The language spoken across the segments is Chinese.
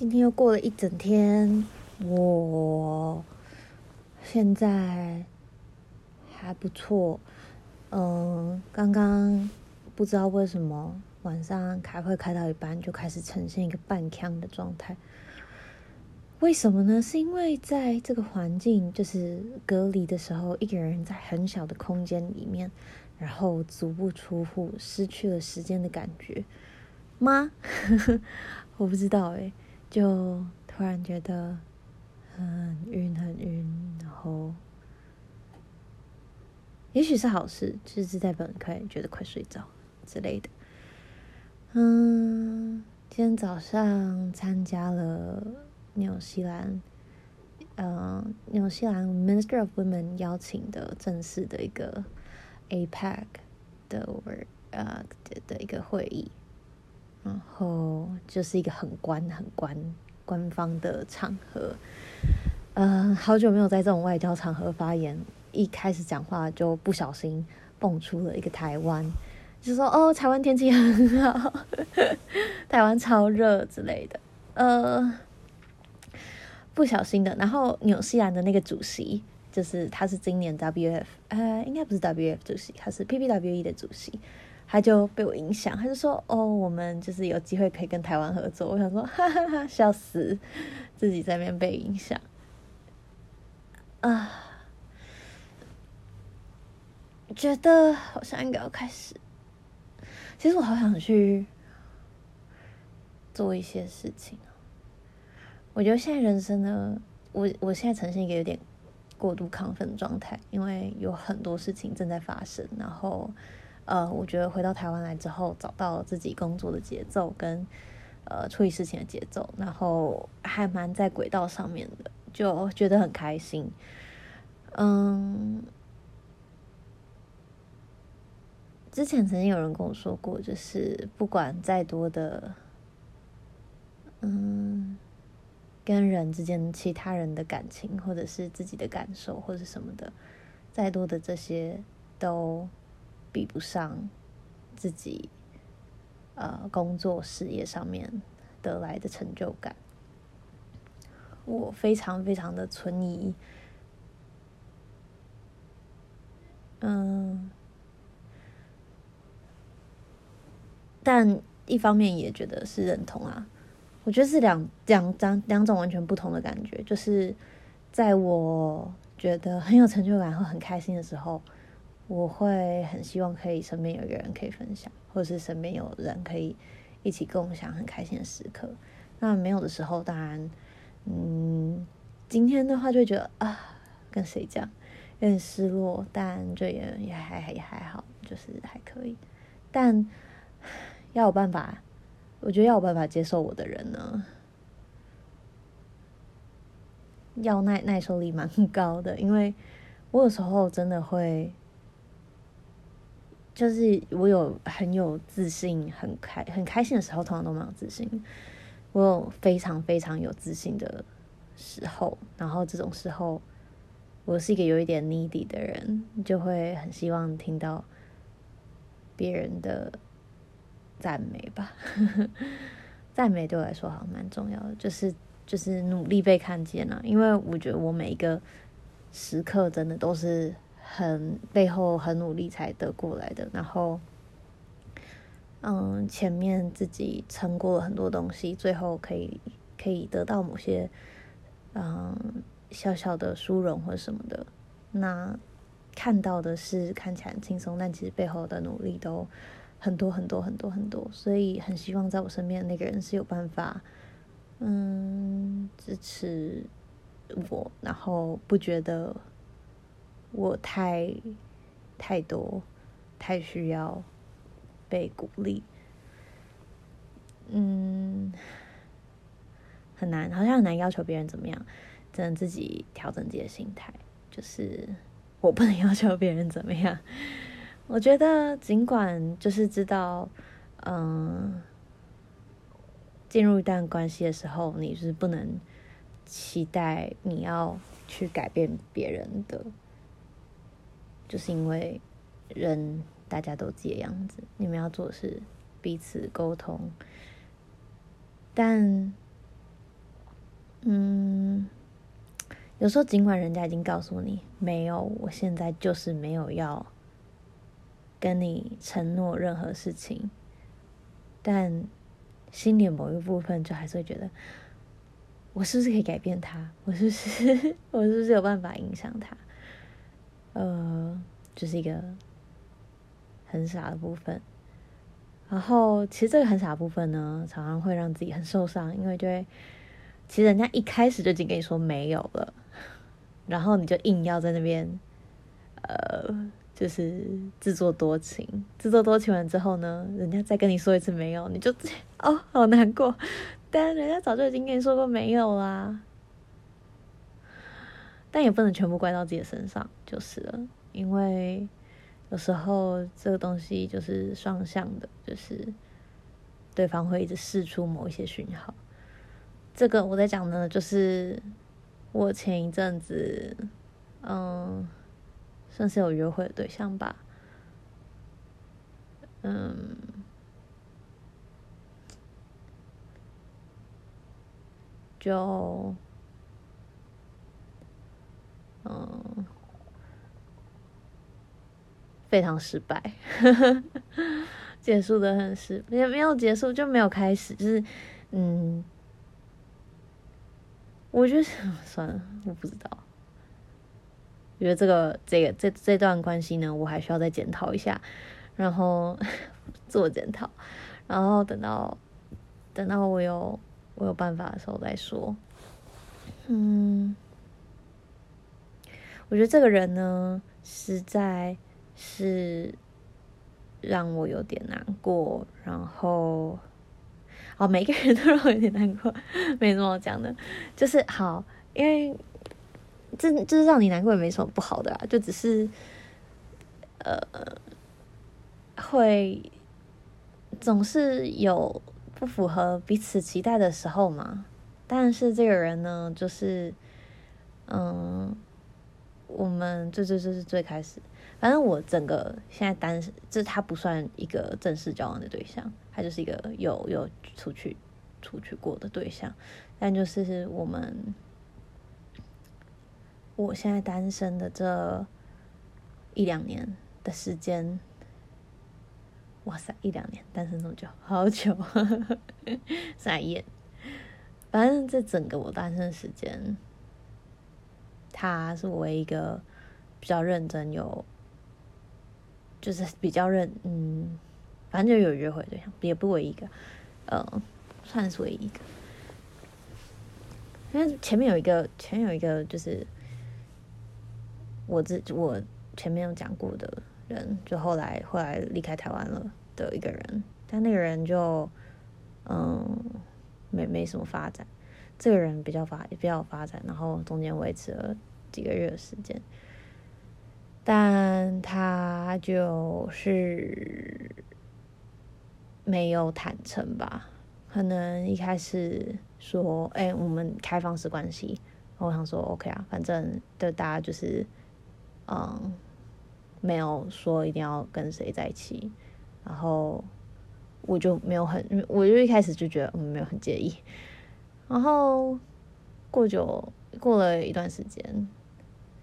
今天又过了一整天，我现在还不错。刚刚不知道为什么晚上开会开到一半就开始呈现一个半呛的状态。为什么呢？是因为在这个环境就是隔离的时候，一个人在很小的空间里面，然后足不出户，失去了时间的感觉吗？我不知道就突然觉得很晕，然后也许是好事，就是在本可以觉得快睡着之类的。今天早上参加了纽西兰 Ministry of Women 邀请的正式的一个 APEC 的一个会议，然后就是一个很官方的场合。好久没有在这种外交场合发言，一开始讲话就不小心蹦出了一个台湾，就说台湾天气很好，台湾超热之类的，不小心的。然后纽西兰的那个主席，就是他是今年 WF 应该不是 WF 主席，他是 PPWE 的主席，他就被我影响，他就说我们就是有机会可以跟台湾合作。我想说哈哈，笑死，自己在那边被影响啊，觉得好像应该要开始。其实我好想去做一些事情。我觉得现在人生呢，我现在呈现一个有点过度亢奋的状态，因为有很多事情正在发生，然后我觉得回到台湾来之后，找到了自己工作的节奏跟处理事情的节奏，然后还蛮在轨道上面的，就觉得很开心。之前曾经有人跟我说过，就是不管再多的跟人之间其他人的感情，或者是自己的感受或者什么的，再多的这些都比不上自己工作事业上面得来的成就感。我非常非常的存疑，但一方面也觉得是认同啊。我觉得是两种完全不同的感觉，就是在我觉得很有成就感和很开心的时候，我会很希望可以身边有一个人可以分享，或是身边有人可以一起共享很开心的时刻。那没有的时候，当然今天的话就会觉得跟谁讲，有点失落，但就也还好，就是还可以。但要有办法，我觉得要有办法接受我的人呢，要耐受力蛮高的，因为我有时候真的会，就是我有很有自信，很开心的时候，通常都蛮有自信。我有非常非常有自信的时候，然后这种时候，我是一个有一点 needy 的人，就会很希望听到别人的赞美吧。赞美对我来说好像蛮重要的，就是努力被看见啊。因为我觉得我每一个时刻真的都是背后很努力才得过来的，然后前面自己撑过了很多东西，最后可以得到某些小小的殊荣或什么的。那看到的是看起来很轻松，但其实背后的努力都很多，所以很希望在我身边的那个人是有办法支持我，然后不觉得我太多，太需要被鼓励。很难，好像很难要求别人怎么样，只能自己调整自己的心态。就是我不能要求别人怎么样。我觉得尽管就是知道，进入一段关系的时候，你是不能期待你要去改变别人的。就是因为人大家都自己的样子，你们要做的是彼此沟通，但有时候尽管人家已经告诉你没有，我现在就是没有要跟你承诺任何事情，但心里某一部分就还是会觉得，我是不是可以改变他？我是不是有办法影响他？就是一个很傻的部分。然后其实这个很傻的部分呢，常常会让自己很受伤，因为就会其实人家一开始就已经跟你说没有了，然后你就硬要在那边就是自作多情，自作多情完之后呢，人家再跟你说一次没有，你就好难过，但人家早就已经跟你说过没有啦。但也不能全部怪到自己的身上就是了，因为有时候这个东西就是双向的，就是对方会一直释出某一些讯号。这个我在讲呢，就是我前一阵子算是有约会的对象吧，就非常失败结束的很失败，也没有结束就没有开始，就是我觉得算了，我不知道，我觉得这段关系呢，我还需要再检讨一下，然后自我检讨，然后等到我有办法的时候再说。我觉得这个人呢，实在是让我有点难过，然后每个人都让我有点难过，没什么好讲的，就是好，因为这就是让你难过也没什么不好的啦，就只是会总是有不符合彼此期待的时候嘛。但是这个人呢，就是我们最开始，反正我整个现在单身，就是他不算一个正式交往的对象，他就是一个有出去过的对象，但就是我现在单身的这一两年的时间，哇塞，一两年单身这么久，好久傻眼。反正这整个我单身时间，他是我一个比较认真就是比较反正就有约会对象，也不唯一一个，算是唯一一个。因为前面有一个就是我前面有讲过的人，就后来离开台湾了的一个人，但那个人就没什么发展，这个人比较有发展，然后中间维持了几个月的时间，但他就是没有坦诚吧，可能一开始说我们开放式关系，我想说 OK 啊，反正对大家就是没有说一定要跟谁在一起，然后我就一开始就觉得没有很介意，然后过了一段时间，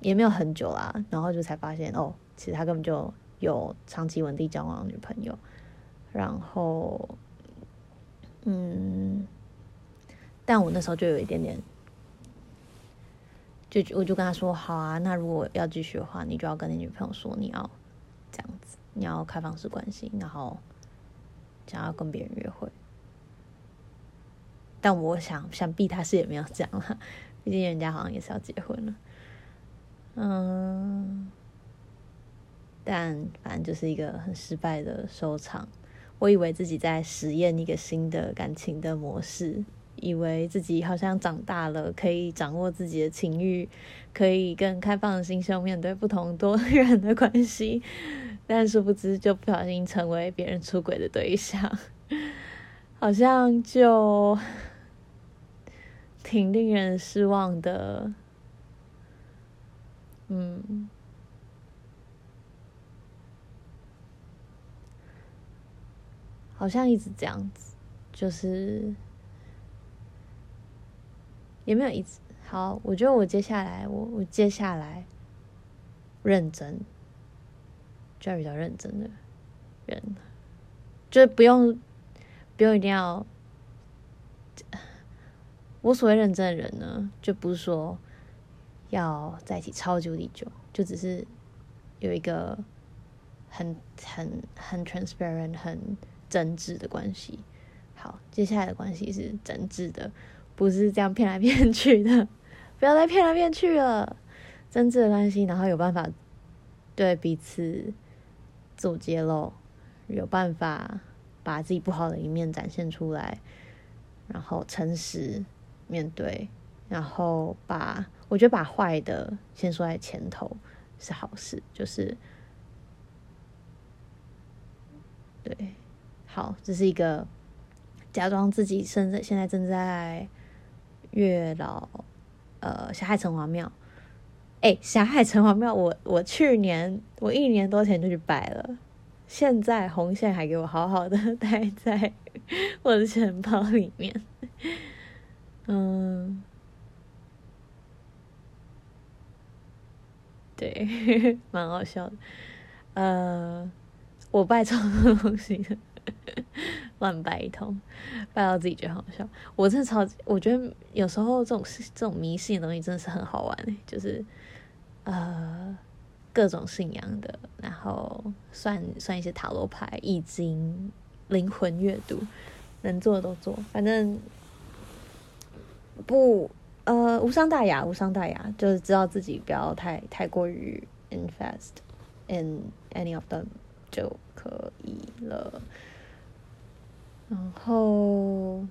也没有很久啦，然后就才发现其实他根本就有长期稳定交往的女朋友，然后但我那时候就有一点点，我就跟他说好啊，那如果要继续的话，你就要跟你女朋友说你要这样子，你要开放式关系，然后想要跟别人约会。但我想必他是也没有讲啦，毕竟人家好像也是要结婚了，但反正就是一个很失败的收场。我以为自己在实验一个新的感情的模式，以为自己好像长大了，可以掌握自己的情欲，可以更开放的心胸面对不同多元的关系，但殊不知就不小心成为别人出轨的对象，好像就挺令人失望的。好像一直这样子，就是也没有一次。好，我觉得我接下来，我接下来认真，就要比较认真的人，就是不用一定要。我所谓认真的人呢，就不是说要在一起超级无敌久，就只是有一个很 transparent 很真挚的关系。好，接下来的关系是真挚的，不是这样骗来骗去的，不要再骗来骗去了，真挚的关系，然后有办法对彼此自我揭露，有办法把自己不好的一面展现出来，然后诚实面对，然后我觉得把坏的先说在前头是好事，就是对，好，这是一个假装自己现在正在月老霞海城隍庙，霞海城隍庙，我去年我1年多前就去拜了，现在红线还给我好好的待在我的钱包里面，对，蛮好笑的，我拜超多东西的。乱掰一通，掰到自己觉得好笑。我真的超级，我觉得有时候这种迷信的东西真的是很好玩，就是各种信仰的，然后算一些塔罗牌、易经、灵魂阅读，能做的都做，反正无伤大雅，无伤大雅，就是知道自己不要太过于 invest in any of them 就可以了。然后，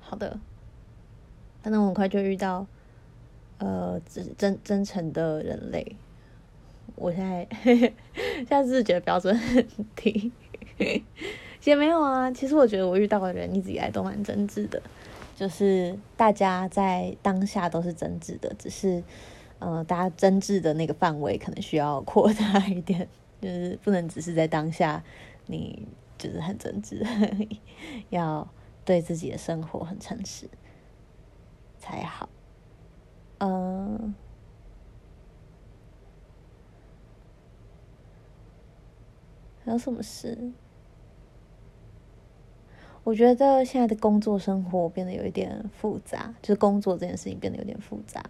好的，反正我很快就遇到真诚的人类。我现在现在是觉得标准很低，也没有啊。其实我觉得我遇到的人一直以来都蛮真挚的，就是大家在当下都是真挚的，只是大家真挚的那个范围可能需要扩大一点，就是不能只是在当下。你就是很真挚，要对自己的生活很诚实才好。还有什么事？我觉得现在的工作生活变得有一点复杂，就是工作这件事情变得有点复杂。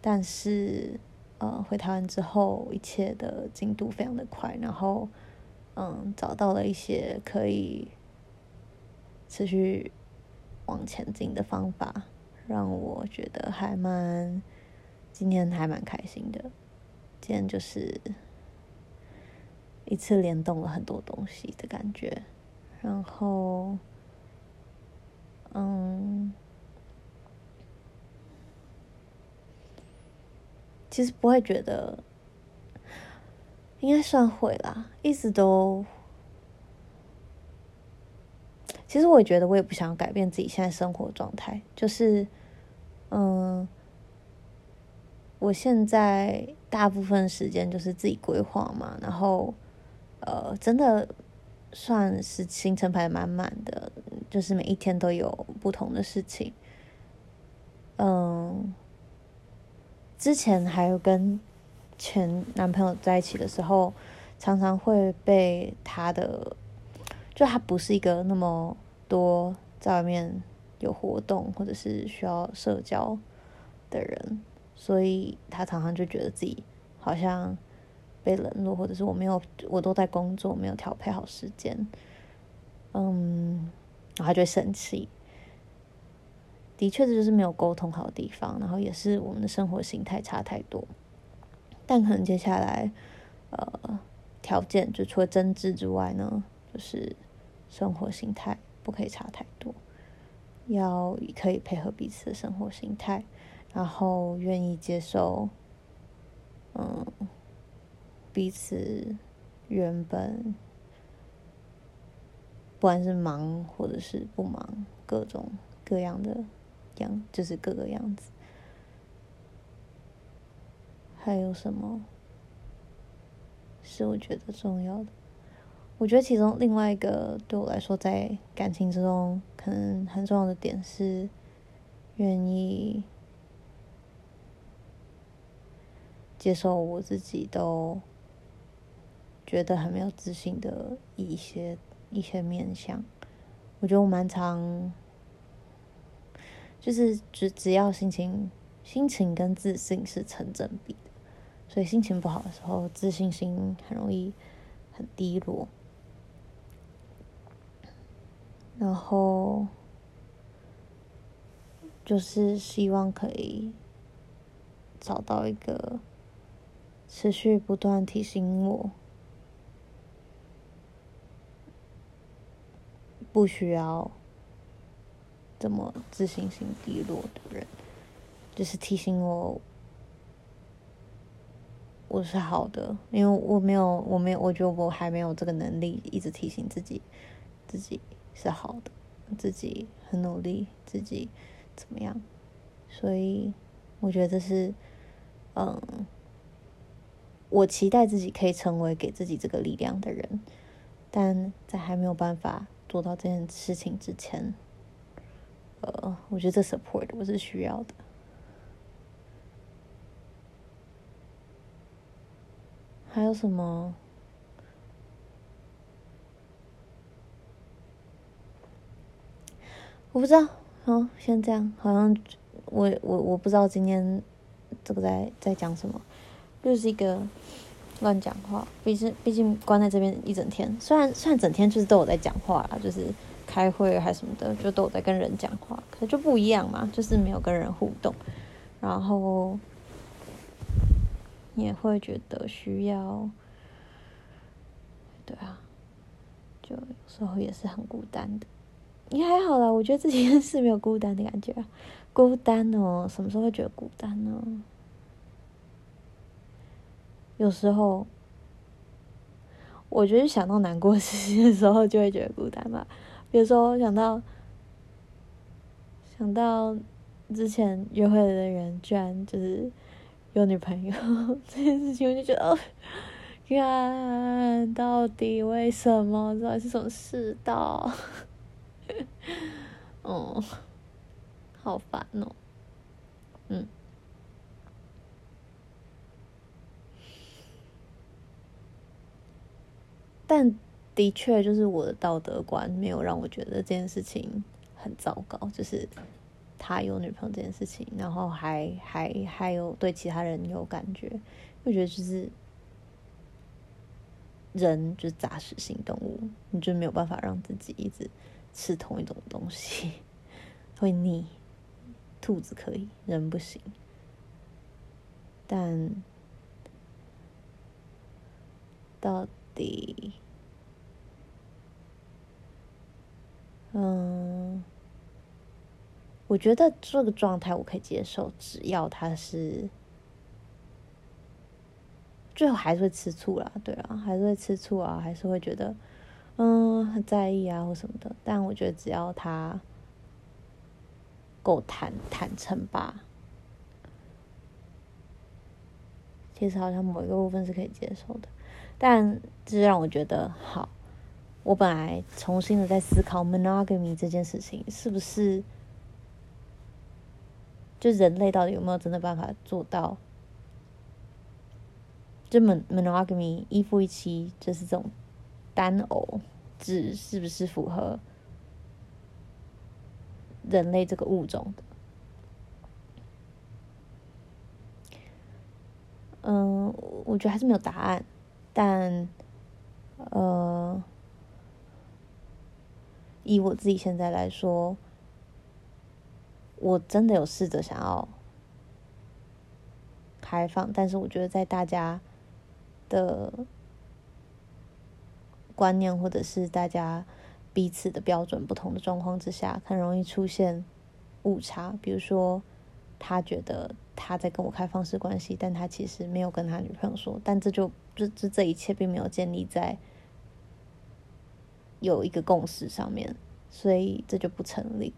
但是，回台湾之后，一切的进度非常的快，然后。找到了一些可以持续往前进的方法，让我觉得今天还蛮开心的。今天就是一次联动了很多东西的感觉，然后，其实不会觉得。应该算会啦，一直都。其实我觉得我也不想改变自己现在生活状态，就是，我现在大部分时间就是自己规划嘛，然后，真的算是行程排满满的，就是每一天都有不同的事情。之前还有跟。前男朋友在一起的时候，常常会被他不是一个那么多在外面有活动或者是需要社交的人，所以他常常就觉得自己好像被冷落，或者是我都在工作，没有调配好时间，然后他就会生气。的确，这就是没有沟通好的地方，然后也是我们的生活形态差太多。但可能接下来，条件就除了真挚之外呢，就是生活形态不可以差太多，要可以配合彼此的生活形态，然后愿意接受，彼此原本不管是忙或者是不忙，各种各样的就是各个样子。还有什么是我觉得重要的？我觉得其中另外一个对我来说在感情之中可能很重要的点是愿意接受我自己都觉得很没有自信的一些面向。我觉得我蛮常就是只要心情跟自信是成正比的，所以心情不好的时候自信心很容易很低落。然后就是希望可以找到一个持续不断提醒我不需要这么自信心低落的人，就是提醒我是好的，因为我没有，我觉得我还没有这个能力一直提醒自己是好的，自己很努力，自己怎么样，所以我觉得是我期待自己可以成为给自己这个力量的人，但在还没有办法做到这件事情之前，我觉得这 support 我是需要的。还有什么？我不知道。好，先这样。好像我不知道今天这个在讲什么，就是一个乱讲话。毕竟关在这边一整天，虽然整天就是都有在讲话啦，就是开会还什么的，就都有在跟人讲话，可是就不一样嘛，就是没有跟人互动，然后也会觉得需要，对啊，就有时候也是很孤单的。也还好啦，我觉得自己是没有孤单的感觉啊。孤单哦，什么时候会觉得孤单呢？有时候，我觉得想到难过的事情的时候，就会觉得孤单吧。比如说想到之前约会的人，居然就是有女朋友这件事情，我就觉得哦，看到底为什么？到底是什么世道？哦，好烦哦。嗯。但的确就是我的道德观没有让我觉得这件事情很糟糕，就是他有女朋友这件事情，然后还有对其他人有感觉，我觉得就是人就是杂食性动物，你就没有办法让自己一直吃同一种东西，会腻。兔子可以，人不行。但到底，我觉得这个状态我可以接受，只要它是最后还是会吃醋啦，对啦，还是会吃醋啊，还是会觉得很在意啊或什么的。但我觉得只要他够坦诚吧，其实好像某一个部分是可以接受的。但这让我觉得，好，我本来重新的在思考 monogamy 这件事情，是不是就人类到底有没有真的办法做到就 monogamy 一夫一妻，就是这种单偶制是不是符合人类这个物种的？我觉得还是没有答案，但以我自己现在来说，我真的有试着想要开放，但是我觉得在大家的观念或者是大家彼此的标准不同的状况之下，很容易出现误差。比如说他觉得他在跟我开放式关系，但他其实没有跟他女朋友说，但这一切并没有建立在有一个共识上面，所以这就不成立。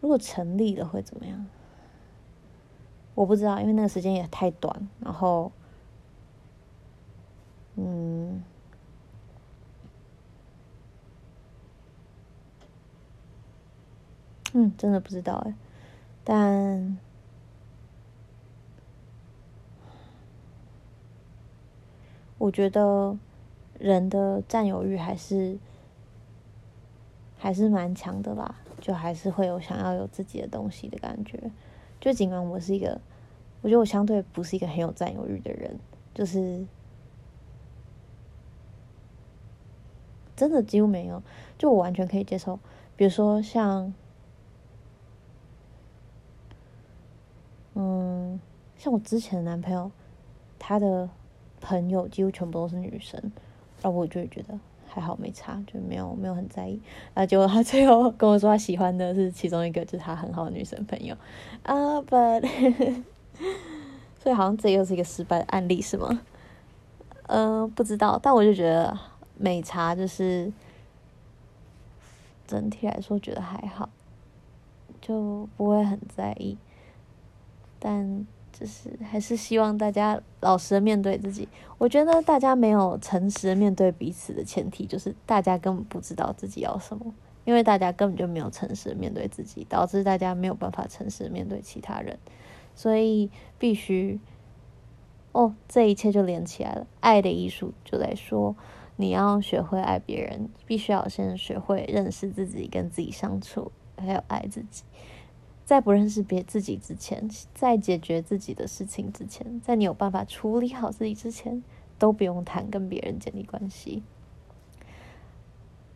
如果成立了会怎么样？我不知道，因为那个时间也太短，然后真的不知道哎，但我觉得人的占有欲还是蛮强的啦，就还是会有想要有自己的东西的感觉。就尽管我觉得我相对不是一个很有占有欲的人，就是真的几乎没有，就我完全可以接受。比如说像我之前的男朋友，他的朋友几乎全部都是女生，然后我就觉得还好没差，就没有很在意。啊，结果他最后跟我说，他喜欢的是其中一个，就是他很好的女生朋友啊。But 所以好像这又是一个失败的案例，是吗？不知道，但我就觉得没差，就是整体来说觉得还好，就不会很在意。但就是还是希望大家老实的面对自己。我觉得大家没有诚实的面对彼此的前提，就是大家根本不知道自己要什么，因为大家根本就没有诚实的面对自己，导致大家没有办法诚实的面对其他人。所以必须这一切就连起来了。爱的艺术就在说，你要学会爱别人，必须要先学会认识自己，跟自己相处，还有爱自己。在不认识自己之前，在解决自己的事情之前，在你有办法处理好自己之前，都不用谈跟别人建立关系。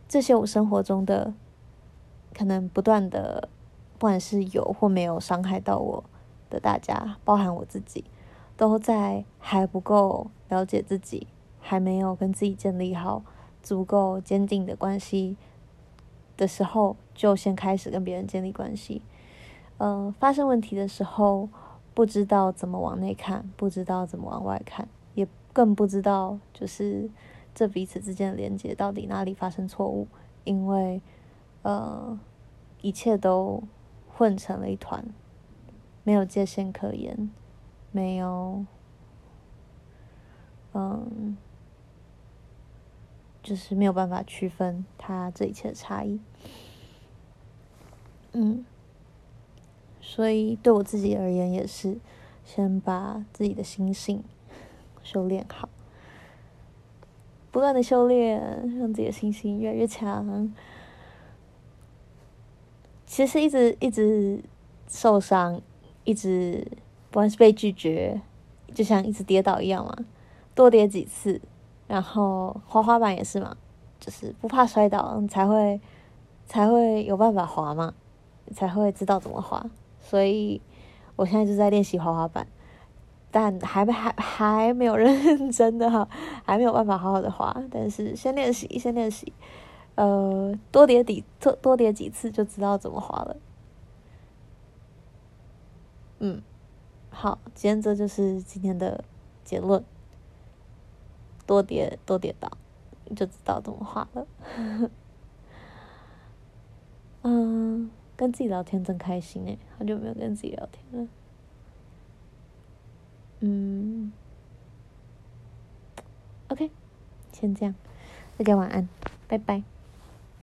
这些我生活中的可能不断的，不管是有或没有伤害到我的大家，包含我自己，都在还不够了解自己，还没有跟自己建立好足够坚定的关系的时候，就先开始跟别人建立关系。发生问题的时候，不知道怎么往内看，不知道怎么往外看，也更不知道就是这彼此之间的连接到底哪里发生错误，因为一切都混成了一团，没有界限可言，没有就是没有办法区分它这一切的差异。所以对我自己而言也是，先把自己的心性修炼好，不断的修炼，让自己的心性越来越强。其实一直受伤，一直不管是被拒绝，就像一直跌倒一样嘛，多跌几次，然后滑滑板也是嘛，就是不怕摔倒，才会有办法滑嘛，才会知道怎么滑。所以我现在就在练习滑滑板，但还没有认真的哈，还没有办法好好的滑，但是先练习，多叠几次就知道怎么滑了。好，今天这就是今天的结论，多叠到就知道怎么滑了。跟自己聊天真开心耶，好久没有跟自己聊天了。OK， 先这样，大家晚安，拜拜。